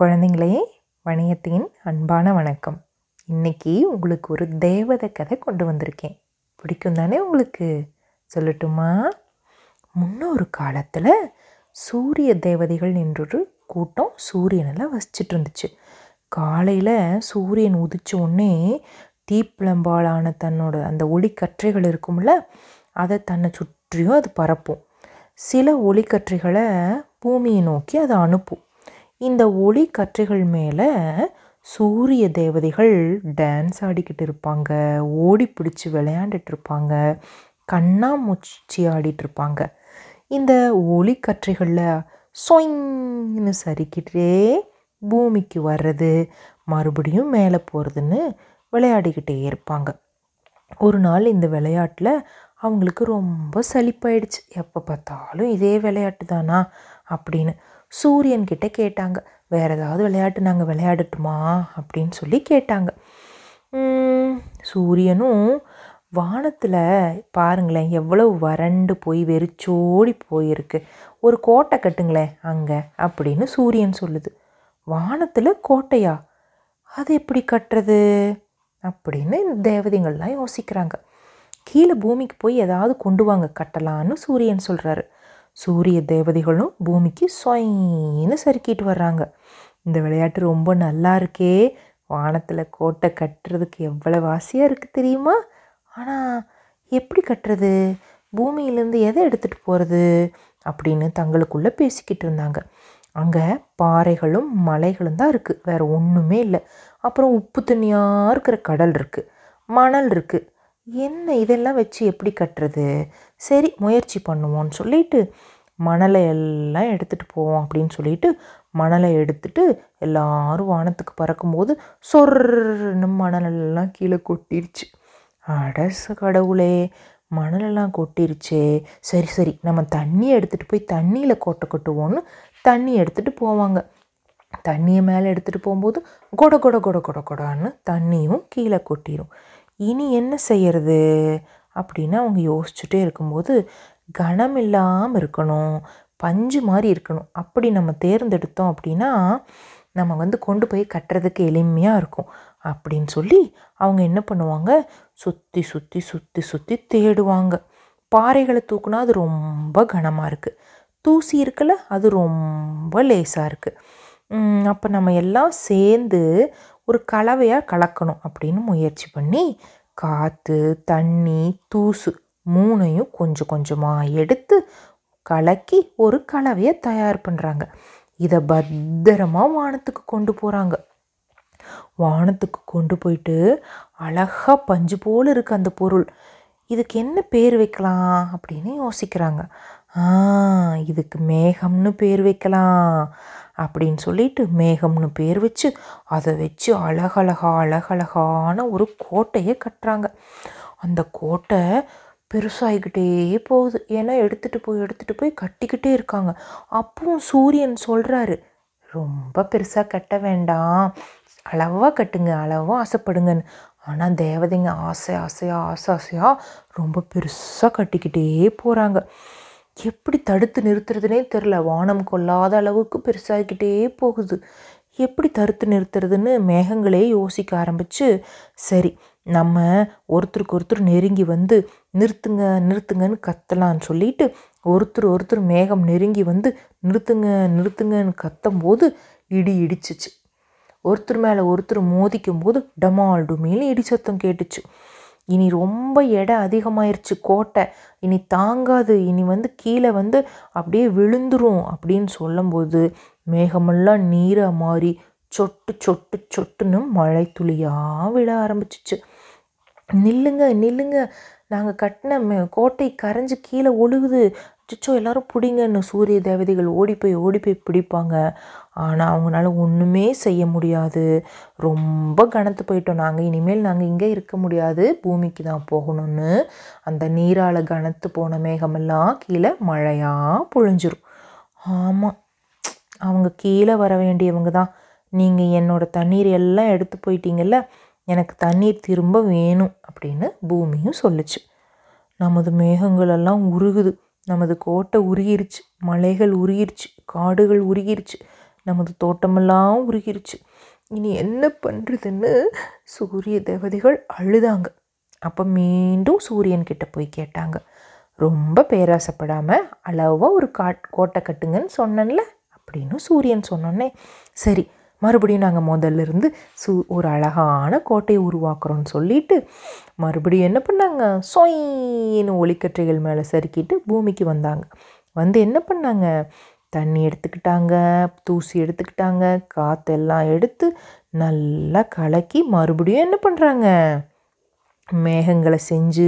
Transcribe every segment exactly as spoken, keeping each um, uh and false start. குழந்தைங்களே, வணியத்தின் அன்பான வணக்கம். இன்றைக்கி உங்களுக்கு ஒரு தேவதை கதை கொண்டு வந்திருக்கேன். பிடிக்கும் தானே உங்களுக்கு? சொல்லட்டுமா? முன்னொரு காலத்தில் சூரிய தேவதைகள் என்றொரு கூட்டம் சூரியனெல்லாம் வசிச்சுட்டு இருந்துச்சு. காலையில் சூரியன் உதிச்ச உடனே தீப்பிளம்பாலான தன்னோட அந்த ஒளிக்கற்றைகள் இருக்கும்ல, அதை தன்னை சுற்றியும் அது பரப்பும். சில ஒளிக்கற்றைகளை பூமியை நோக்கி அதை அனுப்பும். இந்த ஒளி கற்றைகள் மேலே சூரிய தேவதைகள் டான்ஸ் ஆடிக்கிட்டு இருப்பாங்க, ஓடி பிடிச்சி விளையாண்டுட்டு இருப்பாங்க, கண்ணாமூச்சி ஆடிட்டு இருப்பாங்க. இந்த ஒளி கற்றைகளில் சொயின்னு சரிக்கிட்டே பூமிக்கு வர்றது, மறுபடியும் மேலே போகிறதுன்னு விளையாடிக்கிட்டே இருப்பாங்க. ஒரு நாள் இந்த விளையாட்டில் அவங்களுக்கு ரொம்ப சலிப்பாயிடுச்சு. எப்போ பார்த்தாலும் இதே விளையாட்டு தானா அப்படின்னு சூரியன்கிட்ட கேட்டாங்க, வேறு ஏதாவது விளையாட்டு நாங்கள் விளையாடட்டுமா அப்படின்னு சொல்லி கேட்டாங்க. சூரியனும், வானத்தில் பாருங்களேன் எவ்வளவு வறண்டு போய் வெறிச்சோடி போயிருக்கு, ஒரு கோட்டை கட்டுங்களேன் அங்கே அப்படின்னு சூரியன் சொல்லுது. வானத்தில் கோட்டையா, அது எப்படி கட்டுறது அப்படின்னு தேவதைகள்லாம் யோசிக்கிறாங்க. கீழே பூமிக்கு போய் ஏதாவது கொண்டு வாங்க கட்டலான்னு சூரியன் சொல்கிறாரு. சூரிய தேவதைகளும் பூமிக்கு சொயின்னு சறுக்கிட்டு வர்றாங்க. இந்த விளையாட்டு ரொம்ப நல்லா இருக்கே, வானத்தில் கோட்டை கட்டுறதுக்கு எவ்வளவு ஆசையாக இருக்குது தெரியுமா? ஆனால் எப்படி கட்டுறது, பூமியிலேருந்து எதை எடுத்துகிட்டு போகிறது அப்படின்னு தங்களுக்குள்ளே பேசிக்கிட்டு இருந்தாங்க. அங்கே பாறைகளும் மலைகளும் தான் இருக்குது, வேறு ஒன்றுமே இல்லை. அப்புறம் உப்பு தண்ணியாக இருக்கிற கடல் இருக்குது, மணல் இருக்குது. என்ன இதெல்லாம் வச்சு எப்படி கட்டுறது? சரி, முயற்சி பண்ணுவோன்னு சொல்லிட்டு மணலை எல்லாம் எடுத்துகிட்டு போவோம் அப்படின்னு சொல்லிட்டு மணலை எடுத்துட்டு எல்லாரும் வானத்துக்கு பறக்கும்போது சொர்ன்னு மணலெல்லாம் கீழே கொட்டிருச்சு. அடச கடவுளே, மணலெல்லாம் கொட்டிருச்சே. சரி சரி நம்ம தண்ணியை எடுத்துகிட்டு போய் தண்ணியில் கோட்டை கொட்டுவோன்னு தண்ணி எடுத்துகிட்டு போவாங்க. தண்ணியை மேலே எடுத்துகிட்டு போகும்போது கொட கொட கொட கொட கொடான்னு தண்ணியும் கீழே கொட்டிடும். இனி என்ன செய்கிறது அப்படின்னு அவங்க யோசிச்சுட்டே இருக்கும்போது, கனம் இல்லாமல் இருக்கணும், பஞ்சு மாதிரி இருக்கணும், அப்படி நம்ம தேர்ந்தெடுத்தோம் அப்படின்னா நம்ம வந்து கொண்டு போய் கட்டுறதுக்கு எளிமையாக இருக்கும் அப்படின்னு சொல்லி அவங்க என்ன பண்ணுவாங்க, சுற்றி சுற்றி சுற்றி சுற்றி தேடுவாங்க. பாறைகளை தூக்குனா அது ரொம்ப கனமாக இருக்குது, தூசி இருக்குல்ல அது ரொம்ப லேசாக இருக்குது. அப்போ நம்ம எல்லாம் சேர்ந்து ஒரு கலவையாக கலக்கணும் அப்படின்னு முயற்சி பண்ணி காற்று, தண்ணி, தூசு மூணையும் கொஞ்சம் கொஞ்சமாக எடுத்து கலக்கி ஒரு கலவையை தயார் பண்ணுறாங்க. இதை பத்திரமாக வானத்துக்கு கொண்டு போகிறாங்க. வானத்துக்கு கொண்டு போயிட்டு அழகாக பஞ்சு போல் இருக்குது அந்த பொருள். இதுக்கு என்ன பேர் வைக்கலாம் அப்படின்னு யோசிக்கிறாங்க. ஆ, இதுக்கு மேகம்னு பேர் வைக்கலாம் அப்படின்னு சொல்லிட்டு மேகம்னு பேர் வச்சு அதை வச்சு அழகழகா அழகழகான ஒரு கோட்டையை கட்டுறாங்க. அந்த கோட்டை பெருசாகிக்கிட்டே போகுது, ஏன்னா எடுத்துகிட்டு போய் எடுத்துகிட்டு போய் கட்டிக்கிட்டே இருக்காங்க. அப்பவும் சூரியன் சொல்கிறாரு, ரொம்ப பெருசாக கட்ட வேண்டாம், அளவாக கட்டுங்க, அளவாக ஆசைப்படுங்கன்னு. ஆனால் தேவதைங்க ஆசை ஆசையாக ஆசை ஆசையாக ரொம்ப பெருசாக கட்டிக்கிட்டே போகிறாங்க. எப்படி தடுத்து நிறுத்துறதுனே தெரில, வானம் கொள்ளாத அளவுக்கு பெருசாகிக்கிட்டே போகுது. எப்படி தடுத்து நிறுத்துறதுன்னு மேகங்களே யோசிக்க ஆரம்பித்து, சரி நம்ம ஒருத்தருக்கு ஒருத்தர் நெருங்கி வந்து நிறுத்துங்க நிறுத்துங்கன்னு கத்தலான்னு சொல்லிட்டு ஒருத்தர் ஒருத்தர் மேகம் நெருங்கி வந்து நிறுத்துங்க நிறுத்துங்கன்னு கத்தும்போது இடி இடிச்சிச்சு. ஒருத்தர் மேலே ஒருத்தர் மோதிக்கும் போது டமால் டுமின்னு இடி சத்தம் கேட்டுச்சு. இனி ரொம்ப எடை அதிகமாயிருச்சு, கோட்டை இனி தாங்காது, இனி வந்து கீழே வந்து அப்படியே விழுந்துரும் அப்படின்னு சொல்லும்போது மேகமெல்லாம் நீரா மாறி சொட்டு சொட்டு சொட்டுன்னு மழை துளியாக விழ ஆரம்பிச்சிச்சு. நில்லுங்க நில்லுங்க, நாங்கள் கட்டின மே கோட்டை கரைஞ்சி கீழே ஒழுகுது, சிச்சோ எல்லாரும் பிடிங்கன்னு சூரிய தேவதைகள் ஓடி போய் ஓடி போய் பிடிப்பாங்க. ஆனால் அவங்களால ஒன்றுமே செய்ய முடியாது, ரொம்ப கனத்து போயிட்டோம், நாங்கள் இனிமேல் நாங்கள் இங்கே இருக்க முடியாது, பூமிக்கு தான் போகணும்னு அந்த நீரால் கனத்து போன மேகமெல்லாம் கீழே மழையாக பொழிஞ்சிரும். ஆமாம், அவங்க கீழே வர வேண்டியவங்க தான். நீங்கள் என்னோடய தண்ணீர் எல்லாம் எடுத்து போயிட்டீங்கல்ல, எனக்கு தண்ணீர் திரும்ப வேணும் அப்படின்னு பூமியும் சொல்லுச்சு. நமது மேகங்களெல்லாம் உருகுது, நமது கோட்டை உருகிருச்சு, மலைகள் உருகிருச்சு, காடுகள் உருகிருச்சு, நமது தோட்டமெல்லாம் உருகிருச்சு, இனி என்ன பண்ணுறதுன்னு சூரிய தேவதைகள் அழுதாங்க. அப்போ மீண்டும் சூரியன்கிட்ட போய் கேட்டாங்க, ரொம்ப பேராசைப்படாமல் அளவாக ஒரு காட் கோட்டை கட்டுங்கன்னு சொன்னேன்ல அப்படின்னு சூரியன் சொன்னோன்னே, சரி மறுபடியும் நாங்கள் முதல்ல இருந்து சூ ஒரு அழகான கோட்டையை உருவாக்குறோன்னு சொல்லிட்டு மறுபடியும் என்ன பண்ணாங்க, சொயின்னு ஒளிக்கற்றைகள் மேலே சறுக்கிட்டு பூமிக்கு வந்தாங்க. வந்து என்ன பண்ணாங்க, தண்ணி எடுத்துக்கிட்டாங்க, தூசி எடுத்துக்கிட்டாங்க, காற்றெல்லாம் எடுத்து நல்லா கலக்கி மறுபடியும் என்ன பண்ணுறாங்க, மேகங்களை செஞ்சு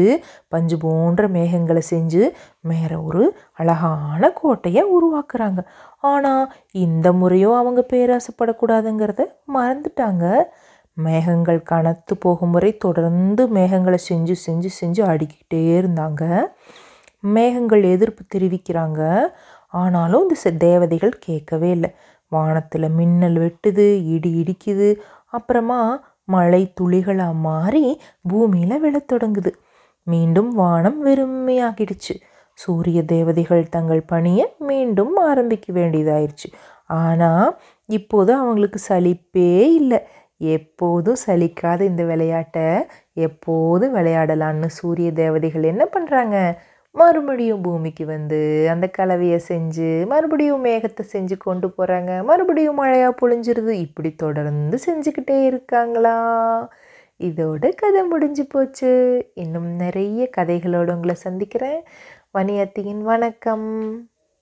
பஞ்சு போன்ற மேகங்களை செஞ்சு மேலே ஒரு அழகான கோட்டையை உருவாக்குறாங்க. ஆனால் இந்த முறையும் அவங்க பேராசைப்படக்கூடாதுங்கிறத மறந்துட்டாங்க. மேகங்கள் கனத்து போகும் முறை தொடர்ந்து மேகங்களை செஞ்சு செஞ்சு செஞ்சு அடிக்கிட்டே இருந்தாங்க. மேகங்கள் எதிர்ப்பு தெரிவிக்கிறாங்க, ஆனாலும் இந்த தேவதைகள் கேட்கவே இல்லை. வானத்தில் மின்னல் வெட்டுது, இடி இடிக்குது, அப்புறமா மழை துளிகளாக மாறி பூமியில் விழத் தொடங்குது. மீண்டும் வானம் வெறுமையாகிடுச்சு. சூரிய தேவதைகள் தங்கள் பணியை மீண்டும் ஆரம்பிக்க வேண்டியதாயிடுச்சு. ஆனால் இப்போது அவங்களுக்கு சலிப்பே இல்லை. எப்போதும் சலிக்காத இந்த விளையாட்டை எப்போதும் விளையாடலான்னு சூரிய தேவதைகள் என்ன பண்ணுறாங்க, மறுபடியும் பூமிக்கு வந்து அந்த கலவையை செஞ்சு மறுபடியும் மேகத்தை செஞ்சு கொண்டு போகிறாங்க, மறுபடியும் மழையாக பொழிஞ்சிருது. இப்படி தொடர்ந்து செஞ்சுக்கிட்டே இருக்காங்களா. இதோட கதை முடிஞ்சு போச்சு. இன்னும் நிறைய கதைகளோடு உங்களை சந்திக்கிறேன். வணியத்தியின் வணக்கம்.